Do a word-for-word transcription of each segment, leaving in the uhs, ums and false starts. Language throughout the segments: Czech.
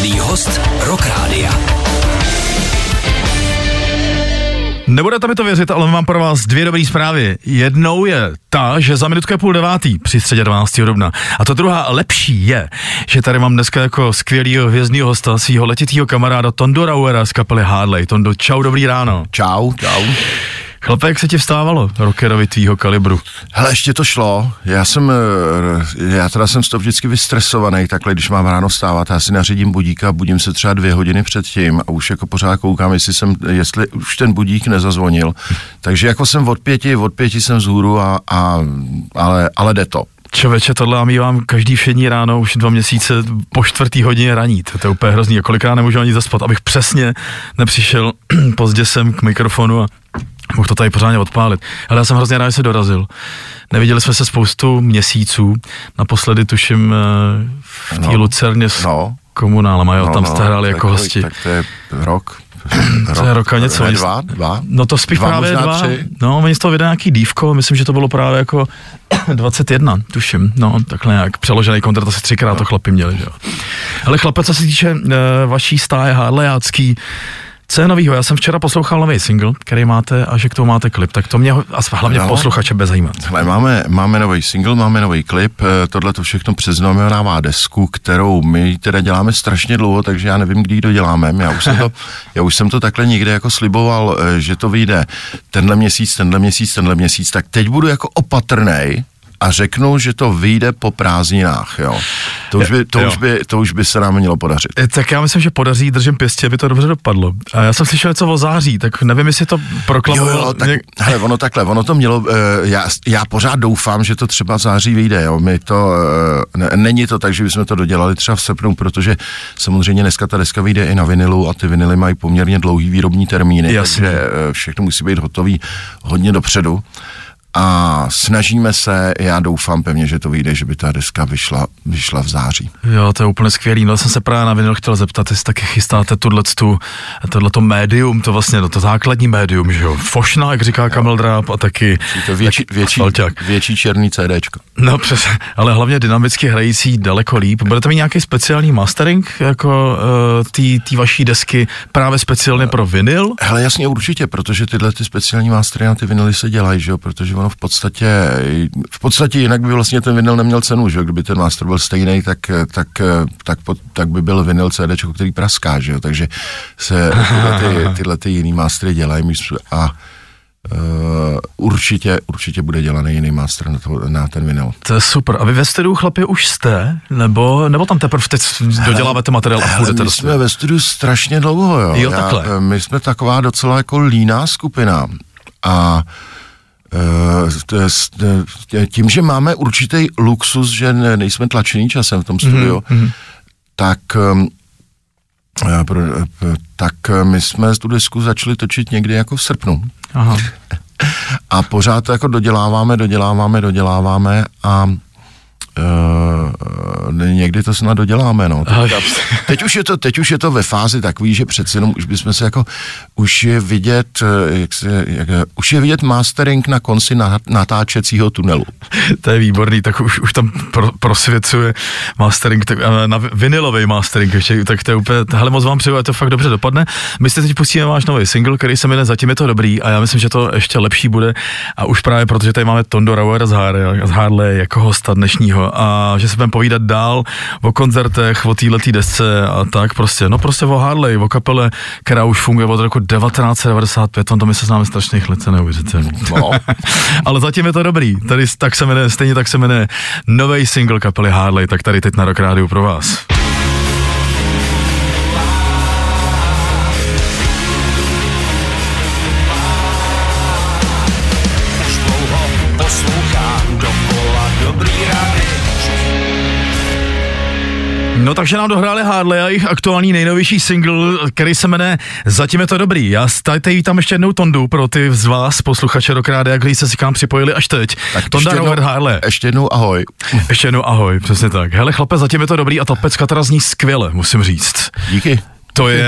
Žádný host Rock Rádia. Nebudete mi to věřit, ale mám pro vás dvě dobré zprávy. Jednou je ta, že za minutku je půl devátý při středě dvanáctého dubna. A to druhá lepší je, že tady mám dneska jako skvělýho hvězdního hosta, svýho letitýho kamaráda Tondu Rauera z kapely Harlej. Tondo, čau, dobrý ráno. Čau, čau. Chlape, jak se ti vstávalo rockerovi tvýho kalibru? Hele, ještě to šlo. Já jsem, já teda jsem z toho vždycky vystresovaný, takhle, když mám ráno vstávat, já si nařídím budíka, budím se třeba dvě hodiny předtím a už jako pořád koukám, jestli jsem, jestli už ten budík nezazvonil. Takže jako jsem od pěti, od pěti jsem vzhůru a, a ale, ale jde to. Čověče, tohle já mívám každý všední ráno už dva měsíce po čtvrtý hodině raní. To je úplně hrozný. A kolikrát nemůžu ani zaspat, abych přesně nepřišel pozdě sem k mikrofonu a mohl to tady pořádně odpálit. Ale já jsem hrozně rád, že se dorazil. Neviděli jsme se spoustu měsíců. Naposledy tuším v té no, Lucerně s no, komunálama. Jo, no, tam jste hráli no, jako takový, hosti. Tak to je rok. To je roka něco. Ne, dva, dva? No to spíš dva, právě dva. Tři. No, oni z toho vydali nějaký dívko, myslím, že to bylo právě jako dvacet jedna, tuším. No, takhle nějak přeložený kontrakt, asi třikrát no. To chlapi měli, že jo. Ale chlape, co se týče uh, vaší stáje harlejácký, co je novýho? Já jsem včera poslouchal nový single, který máte a že k tomu máte klip, tak to mě a hlavně no, posluchače bude zajímat. Hele, máme, máme nový single, máme nový klip, tohle to všechno předznamenává desku, kterou my teda děláme strašně dlouho, takže já nevím, kdy to děláme. Já už jsem to, já už jsem to takhle někde jako sliboval, že to vyjde tenhle měsíc, tenhle měsíc, tenhle měsíc, tak teď budu jako opatrnej a řeknu, že to vyjde po prázdninách, jo. To už by, to už by, to už by se nám mělo podařit. Tak já myslím, že podaří, držím pěstě, aby to dobře dopadlo. A já jsem slyšel něco o září, tak nevím, jestli to proklamoval. Jo, jo, tak, něk... hele, ono takhle, ono to mělo, já, já pořád doufám, že to třeba v září vyjde, jo. My to, ne, není to tak, že bychom to dodělali třeba v srpnu, protože samozřejmě dneska ta deska vyjde i na vinilu a ty vinily mají poměrně dlouhý výrobní termíny, jasně. Takže všechno musí být hotový hodně dopředu. A snažíme se, já doufám pevně, že to vyjde, že by ta deska vyšla, vyšla v září. Jo, to je úplně skvělý. No, jsem se právě na vinyl chtěl zeptat, jestli taky chystáte tohleto, tohleto médium, to vlastně, no, to základní médium, že jo, fošna, jak říká Kamil Dráb, a taky to větší, taky větší, větší černý CDčko. No přesně, ale hlavně dynamicky hrající daleko líp. Budete mít nějaký speciální mastering, jako uh, té vaší desky, právě speciálně pro vinyl? Hele, jasně, určitě, protože tyhle ty speciální mastery na ty vinily se dělají, že jo, protože ono v podstatě, v podstatě jinak by vlastně ten vinyl neměl cenu, že kdyby ten master byl stejný, tak, tak, tak, tak by byl vinyl CDčko, který praská, že jo, takže se tyhle, ty, tyhle ty jiný mastery dělají a Uh, určitě, určitě bude dělaný jiný master na, to, na ten vinyl. To je super. A vy ve studiu, chlapi, už jste? Nebo, nebo tam teprve teď doděláváte materiál a budete? My jsme ve studiu strašně dlouho, jo. jo Já, my jsme taková docela jako líná skupina. A tím, že máme určitý luxus, že nejsme tlačený časem v tom studiu, mm-hmm. tak... tak my jsme tu desku začali točit někdy jako v srpnu. Aha. A pořád to jako doděláváme, doděláváme, doděláváme a e, někdy to snad doděláme, no. Teď, teď, už je to, teď už je to ve fázi takový, že přeci jenom už bychom se jako, už je vidět, jak se, jak, už je vidět mastering na konci natáčecího tunelu. To je výborný, tak už, už tam pro, prosvěcuje mastering, tak, na vinilový mastering, ještě, tak to je úplně, hele, moc vám přeju, a to fakt dobře dopadne. My se teď pustíme váš nový single, který se jmenuje Zatím je to dobrý a já myslím, že to ještě lepší bude a už právě protože tady máme Tondu Rauera z, z Harlej jako hosta dnešního a že se budeme povídat dál o koncertech, o této desce a tak prostě, no prostě o Harlej, o kapele, která už funguje od roku devatenáct set devadesát pět, to my se známe strašných let, se neuvěříte. No. Ale zatím je to dobrý, tady tak se jmenuje, stejně tak se jmenuje novej single kapely Harlej, tak tady teď na Rock Rádiu pro vás. Už dlouho poslouchám dokola dobrý rady. No takže nám dohráli Harlej a jejich aktuální nejnovější single, který se jmenuje Zatím je to dobrý. Já tady vítám ještě jednou Tondu pro ty z vás, posluchače Rock Rádia, kteří se si k nám připojili až teď. Tak Tonda Rauer, Harlej. Ještě jednou ahoj. Ještě jednou ahoj, přesně tak. Hele chlape, zatím je to dobrý a ta pecka teda zní skvěle, musím říct. Díky. To je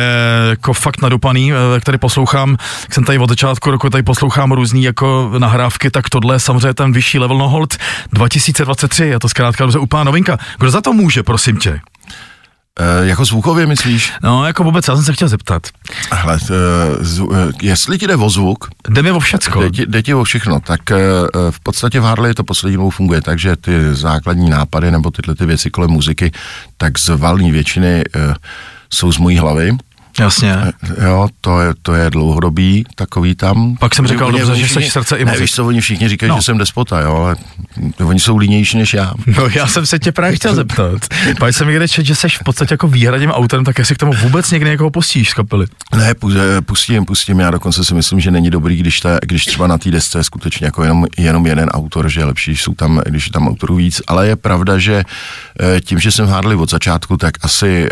jako fakt nadupaný, který poslouchám, jak jsem tady od začátku roku, tady poslouchám různý jako nahrávky, tak tohle samozřejmě ten vyšší level, no hold dva tisíce dvacet tři, je to zkrátka dobře úplná novinka. Kdo za to může, prosím tě? E, jako zvukově myslíš? No, jako vůbec, já jsem se chtěl zeptat. Hle, jestli ti jde o zvuk... Jde mi o všecko. Jde, jde ti o všechno, tak e, v podstatě v Harleji to poslední dvou funguje, takže ty základní nápady nebo tyhle ty věci kolem muziky, tak z valní většiny e, jsou z mojí hlavy. Jasně. Jo, to je, to je dlouhodobý takový tam. Pak jsem říkal dobře, že seš srdce i mozek. Ne, víš co, oni všichni říkají, no, že jsem despota, jo, ale oni jsou línější než já. No, já jsem se tě právě chtěl zeptat. Pak jsem někde četl, že seš v podstatě jako výhradním autorem, tak jestli k tomu vůbec někde někoho pustíš z kapely. Ne, pustím, pustím. Já dokonce si myslím, že není dobrý, když, ta, když třeba na té desce je skutečně jako jenom, jenom jeden autor, že je lepší, když jsou tam, když je tam autorů víc, ale je pravda, že tím, že jsem hádli od začátku, tak asi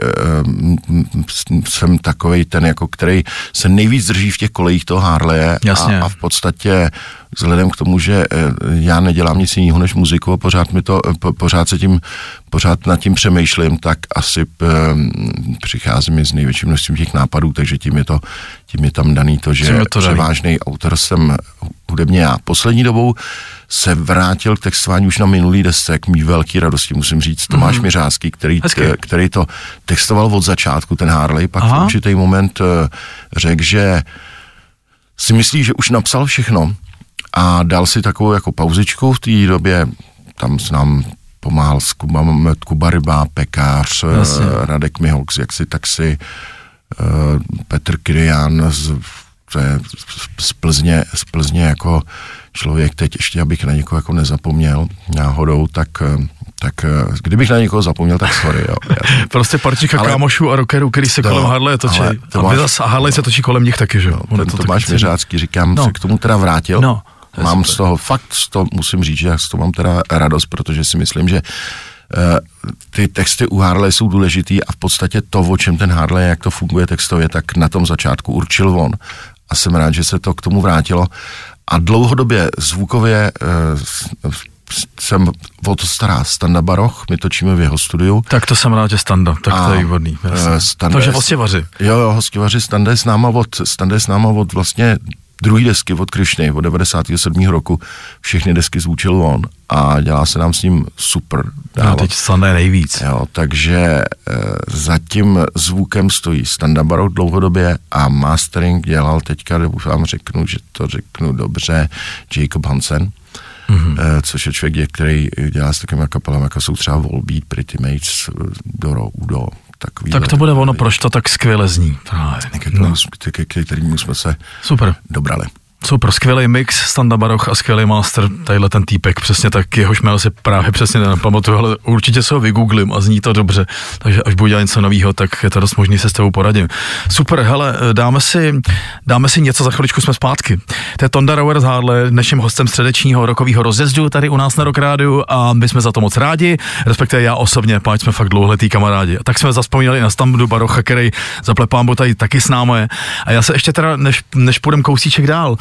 um, jsem takovej ten, jako který se nejvíc drží v těch kolejích toho Harleje a, a v podstatě vzhledem k tomu, že já nedělám nic jiného než muziku a pořád, mi to, po, pořád se tím, pořád nad tím přemýšlím, tak asi p, přichází mi s největším množstvím těch nápadů, takže tím je, to, tím je tam daný to, že převážnej autor jsem hudebně já. Poslední dobou se vrátil k textování už na minulý desce, k mý velký radosti, musím říct, Tomáš mm-hmm. Měřádský, který, t, který to textoval od začátku, ten Harlej, pak Aha. v určitý moment řekl, že si myslí, že už napsal všechno a dal si takovou jako pauzičku v té době, tam s nám pomáhal s Kuba, Kuba Rybá, Pekář, Jasně. Radek Miholk z Jaksi Taxi, Petr Kryan z To je z Plzně, z Plzně jako člověk, teď ještě abych na někoho jako nezapomněl náhodou, tak, tak kdybych na někoho zapomněl, tak sorry, jo. Prostě partíka kámošů a rockerů, který se to, kolem Harleje točí. Ale to a zase Harlej se točí kolem nich taky, že jo? No, to Tomáš Měřádský, říkám, no. se k tomu teda vrátil. No, to mám super. Z toho fakt, z toho, musím říct, že z toho mám teda radost, protože si myslím, že Uh, ty texty u Harleje jsou důležitý a v podstatě to, o čem ten Harlej, jak to funguje textově, tak na tom začátku určil on. A jsem rád, že se to k tomu vrátilo. A dlouhodobě zvukově uh, jsem o to stará Standa Baroch, my točíme v jeho studiu. Tak to jsem rád, že Standa, tak a to je výborný. Standa, to, že hostivaři. Jo, jo, hostivaři, Standa je s náma od, Standa je s náma od vlastně druhý desky od Krišny, od devadesátého sedmého roku, všechny desky zvučil on a dělá se nám s ním super. Dál. No teď Standa je nejvíc. Jo, takže e, za tím zvukem stojí Standa Baroch dlouhodobě a mastering dělal teďka, vám řeknu, že to řeknu dobře, Jacob Hansen, mm-hmm. e, což je člověk, který dělá s takovými kapelami, jako jsou třeba Volbeat, Pretty Maids, Doro, U D O Takový tak to bude ono, proč to tak skvěle zní. Kterým jsme se Super. dobrali. Super, skvělý mix, Standa Baroch a skvělý master, tadyhle ten týpek, přesně tak, jehož jméno si právě přesně nepamatuju, ale určitě se ho vygooglím a zní to dobře, takže až budu dělat něco novýho, tak je to dost možný, se s tebou poradím. Super, hele, dáme si, dáme si něco, za chviličku jsme zpátky. To je Tonda Rauer z Harleje, dnešním hostem středečního rokového rozjezdu tady u nás na Rock Rádiu a my jsme za to moc rádi, respektive já osobně, páč jsme fakt dlouholetí kamarádi. A tak jsme zazpomínali na Standu Barocha, který zaplepám, tady taky s námi. A já se ještě teda, než, než půjdem kousíček dál,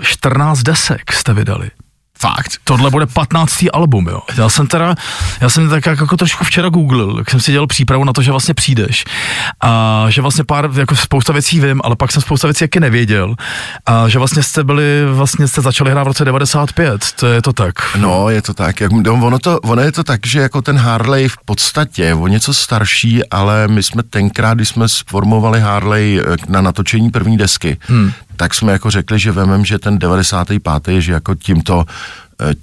čtrnáct desek jste vydali. Fakt. Tohle bude patnáctý album, jo. Já jsem teda, já jsem tak jako trošku včera googlil, jak jsem si dělal přípravu na to, že vlastně přijdeš. A že vlastně pár, jako spousta věcí vím, ale pak jsem spousta věcí jaky nevěděl. A že vlastně jste byli, vlastně jste začali hrát v roce devadesát pět, to je to tak. No, je to tak. Ono, to, ono je to tak, že jako ten Harlej v podstatě je o něco starší, ale my jsme tenkrát, když jsme sformovali Harlej na natočení první desky, hmm. tak jsme jako řekli, že vemem, že ten devadesátý pátý je, že jako tímto,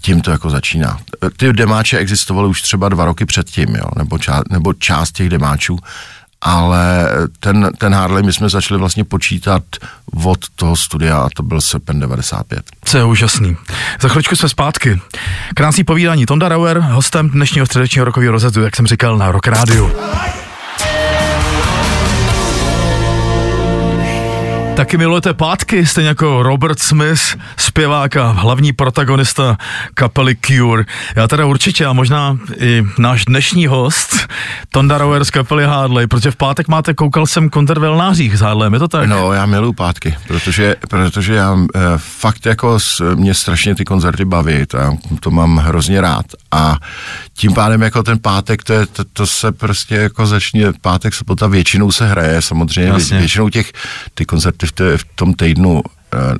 tímto jako začíná. Ty demáče existovaly už třeba dva roky předtím, jo, nebo, ča, nebo část těch demáčů, ale ten, ten Harlej my jsme začali vlastně počítat od toho studia a to byl srpen devadesát pět. To je úžasný. Za chviličku jsme zpátky. Krásný povídání. Tonda Rauer, hostem dnešního středečního rokového rozjezdu, jak jsem říkal, na Rock Rádiu. Taky milujete pátky, stejně jako Robert Smith, zpěvák a hlavní protagonista kapely Cure. Já teda určitě a možná i náš dnešní host, Tonda Rauer z kapely Harlej, protože v pátek máte, koukal jsem, koncert v Elnářích s Harlejem, je to tak? No, já miluju pátky, protože, protože já e, fakt jako s, mě strašně ty koncerty baví, to, já, to mám hrozně rád a tím pádem jako ten pátek, to, je, to, to se prostě jako začne, pátek se většinou se hraje, samozřejmě Jasně. většinou těch, ty koncerty v tom týdnu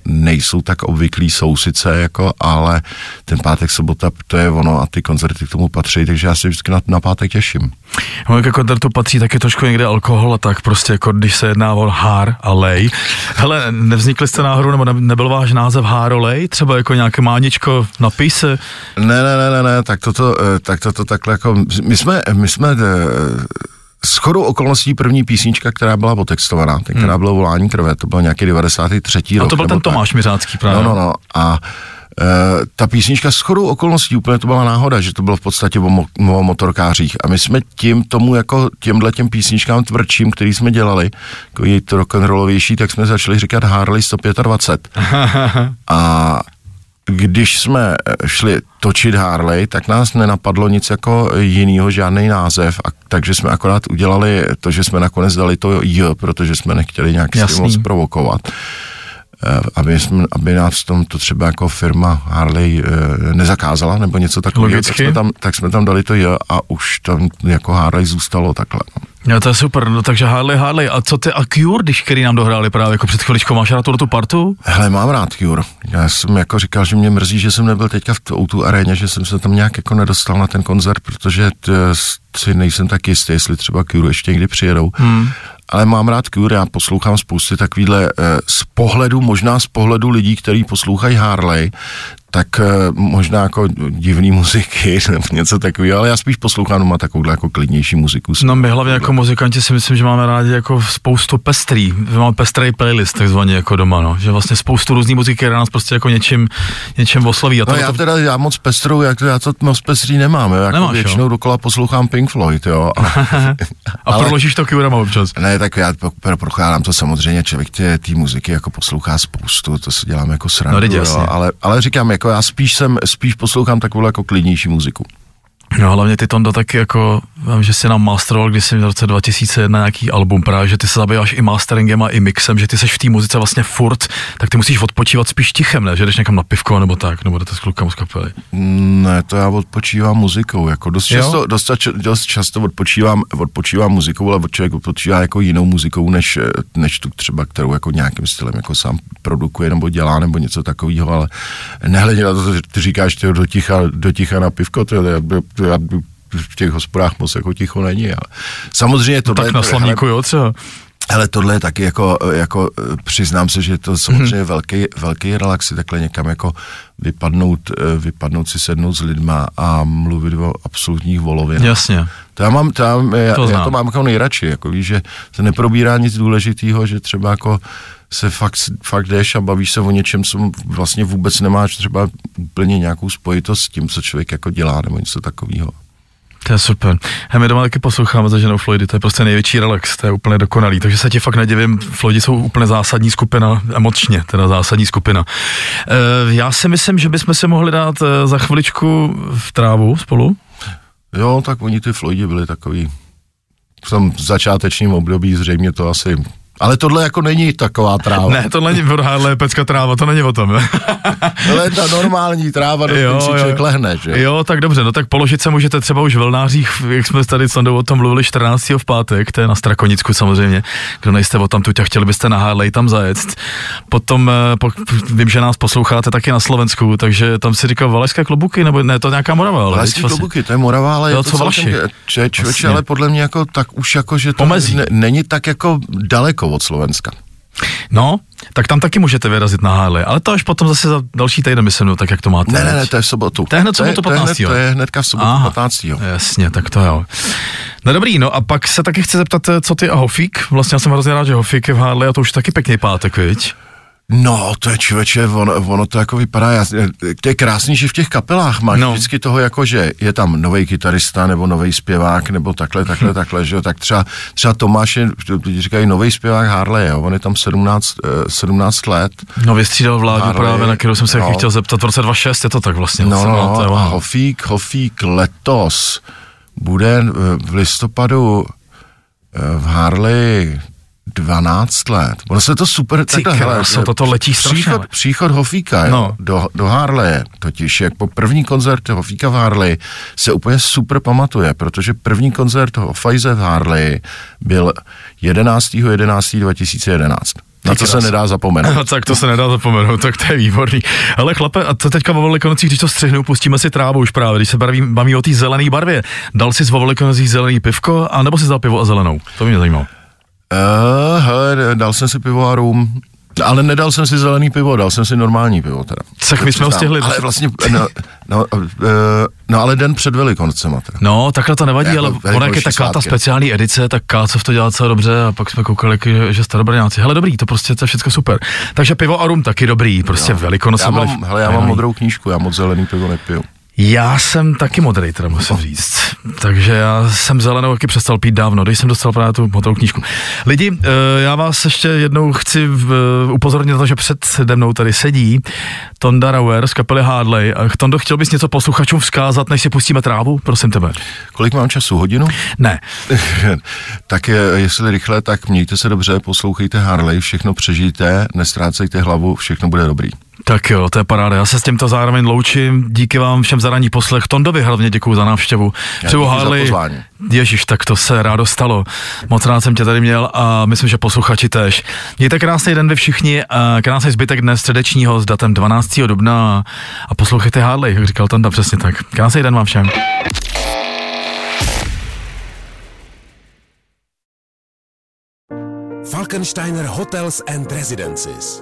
nejsou tak obvyklí, jsou sice, jako, ale ten pátek, sobota, to je ono a ty koncerty k tomu patří, takže já se vždycky na, na pátek těším. No, jako koncertu patří taky trošku někde alkohol a tak, prostě jako když se jedná o hár a lej. Hele, nevznikli jste náhodou, nebo nebyl váš název Harolej? Třeba jako nějaké máničko na píse? Ne, ne, ne, ne, ne, tak toto, tak toto takhle jako, my jsme, my jsme shodou okolností první písnička, která byla otextovaná, ten, která bylo Volání krve, to byl nějaký devadesátý třetí rok. A to byl ten Tomáš Měřádský právě. No, no, no. A e, ta písnička shodou okolností, úplně to byla náhoda, že to bylo v podstatě o, mo- o motorkářích. A my jsme tím tomu, jako těmhle těm písničkám tvrdším, který jsme dělali, jako je to rock'n'rollovější, tak jsme začali říkat Harlej sto dvacet pět. A když jsme šli točit Harlej, tak nás nenapadlo nic jako jinýho, žádný název, a takže jsme akorát udělali to, že jsme nakonec dali to J, protože jsme nechtěli nějak s tím moc provokovat. Aby, jsme, aby nás tom to třeba jako firma Harlej nezakázala, nebo něco takového, tak jsme tam, tak jsme tam dali to J a už tam jako Harlej zůstalo takhle. No to je super, no takže Harlej, Harlej, a co ty a Cure, když který nám dohráli právě jako před chviličkou, máš rád tu partu? Hele, mám rád Cure, já jsem jako říkal, že mě mrzí, že jsem nebyl teďka v O dva aréně, že jsem se tam nějak jako nedostal na ten koncert, protože t- si nejsem tak jistý, jestli třeba Cure ještě někdy přijedou, hmm. ale mám rád Cure, já poslouchám spousty takovýhle z pohledu, možná z pohledu lidí, kteří poslouchají Harlej, tak možná jako divný muziky nebo něco takového, ale já spíš poslouchám doma takovouhle jako klidnější muziku. No my hlavně jako muzikanti si myslím, že máme rádi jako spoustu pestrý, máme pestrý playlist takzvaně jako doma, no, že vlastně spoustu různý muziky, která nás prostě jako něčím, něčem oslaví. A to no já to... teda, já moc pestrou, já, já to moc pestrý nemám, jo, jako nemáš, většinou jo? Dokola poslouchám Pink Floyd, jo. A, a proložíš to Curema občas. Ne, tak já prochádám to samozřejmě, člověk té muziky jako poslouchá spoustu, to se děláme jako srandu, no, jo, ale, ale říkám, jako já spíš jsem, spíš poslouchám takovou jako klidnější muziku. No hlavně ty, Tondo, taky jako, vím, že jsi nám masteroval kdysi v roce dva tisíce jedna nějaký album právě, že ty se zabýváš i masteringem a i mixem, že ty seš v té muzice vlastně furt, tak ty musíš odpočívat spíš tichem, ne? Že jdeš někam na pivko nebo tak, nebo jdete s klukama z kapely. Ne, to já odpočívám muzikou, jako dost často, dost, dost často odpočívám, odpočívám muzikou, ale člověk odpočívá jako jinou muzikou, než, než tu třeba, kterou jako nějakým stylem jako sám produkuje nebo dělá nebo něco takového, ale nehledě na to, že ty říkáš ty do ticha, do ticha na pivko, to je, já v těch hospodách moc jako ticho není, ale samozřejmě tohle... No tak na slavníku, jo, třeba. Ale tohle je taky jako, jako přiznám se, že to samozřejmě hmm. velký, velký relaxy, takhle někam jako vypadnout, vypadnout si sednout s lidma a mluvit o absolutních volovinách. Jasně. To já mám, to já, já, to já to mám jako nejradši, jako víš, že se neprobírá nic důležitýho, že třeba jako se fakt, fakt jdeš a bavíš se o něčem, co vlastně vůbec nemáš třeba úplně nějakou spojitost s tím, co člověk jako dělá, nebo něco takového. To je super. A my doma taky posloucháme za ženou Floydy, to je prostě největší relax, to je úplně dokonalý, takže se ti fakt nedivím, Floydy jsou úplně zásadní skupina, emočně, teda zásadní skupina. E, já si myslím, že bychom se mohli dát za chviličku v trávu spolu. Jo, tak oni ty Floydy byli takový, v tom začátečním období zřejmě to asi... Ale tohle jako není taková tráva. Ne, tohle není Harlej, pecka tráva, to není o tom. Tohle je ta normální tráva, do kterým si člověk lehne, že? Jo, tak dobře, no tak položit se můžete třeba už v Vlnářích, jak jsme tady s Tondou o tom mluvili čtrnáctého v pátek, to je na Strakonicku samozřejmě, kdo nejste o tamtuť a chtěli byste na Harlej tam zajet. Potom po, vím, že nás posloucháte taky na Slovensku, takže tam si říkal Valašské Klobouky, nebo ne, to nějaká Morava. Valašské Klobouky, to je Morava, ale jo, je to celkem, če, če, če, ale podle mě jako tak už jako, že to ne, není tak jako daleko od Slovenska. No, tak tam taky můžete vyrazit na Harlej, ale to až potom zase za další týden, myslím, tak jak to máte. Ne, ne, ne, to je v sobotu. To je hned sobotu patnáctého. To je, to je hnedka v sobotu Aha, patnáctého. Jasně, tak to jo. No dobrý, no a pak se taky chci zeptat, co ty a Hofík. Vlastně já jsem hrozně rád, že Hofík je v Harlej a to už taky pěkný pátek, viď? No, to je člověče, ono, ono to jako vypadá, jasně, to je krásný, že v těch kapelách máš no. vždycky toho jako, že je tam novej kytarista, nebo novej zpěvák, nebo takhle, takhle, hm. takhle, že jo, tak třeba, třeba Tomáš je, lidi říkají, novej zpěvák Harlej, jo, on je tam sedmnáct let. No, vystřídal vládu Harlej, právě, na kterou jsem se no. chtěl zeptat, v roce dvacet šest je to tak vlastně. No, no, no a Hofík, Hofík letos bude v listopadu v Harleji dvanáct let. Ono se to super... Takhle, toto letí strašně. Příchod, příchod Hofíka no. jo, do, do Harleje, totiž jak po první koncert Hofíka v Harleji se úplně super pamatuje, protože první koncert Hofajze v Harleji byl jedenáctého jedenáctého dva tisíce jedenáct. Na to se nedá zapomenout. No, tak to se nedá zapomenout, tak to je výborný. Ale chlape, a to teďka vo Velikonocích, když to střihnou, pustíme si trávu už právě, když se bavím, bavím o té zelené barvě. Dal jsi vo Velikonocích zelený pivko, anebo jsi dal pivo a zelenou? To mě zajímalo. Uh, he, dal jsem si pivo a rum, ale nedal jsem si zelený pivo, dal jsem si normální pivo teda. Tak my jsme ho stihli. Ale vlastně, no, no, no ale den před Velikonocema teda. No, takhle to nevadí, jako, ale ona jak je taková ta speciální edice, tak Kácov to dělá celé dobře a pak jsme koukali, že Starobrňáci, hele dobrý, to prostě to je všechno super. Takže pivo a rum taky dobrý, prostě no. Velikonoce já mám, byly. Hele, já mám modrou knížku, já moc zelený pivo nepiju. Já jsem taky modrý, teda musím říct. Takže já jsem zelenou taky přestal pít dávno, když jsem dostal právě tu modrou knížku. Lidi, já vás ještě jednou chci upozornit na to, že přede mnou tady sedí Tonda Rauer z kapely Harlej. Tondo, chtěl bys něco posluchačům vzkázat, než si pustíme trávu? Prosím tebe. Kolik mám času? Hodinu? Ne. Tak je, jestli rychle, tak mějte se dobře, poslouchejte Harlej, všechno přežijte, nestrácejte hlavu, všechno bude dobrý. Tak jo, to je paráda. Já se s tímto zároveň loučím. Díky vám všem za ranní poslech. Tondovi hlavně děkuju za návštěvu. Přeju Harlej. Ježíš, tak to se rádo stalo. Moc rád jsem tě tady měl a myslím, že posluchači též. Mějte krásný den vy všichni a krásný zbytek dne středečního s datem dvanáctého dubna a poslouchejte Harlej, jak říkal Tonda, přesně tak. Krásný den vám všem. Falkensteiner Hotels and Residences.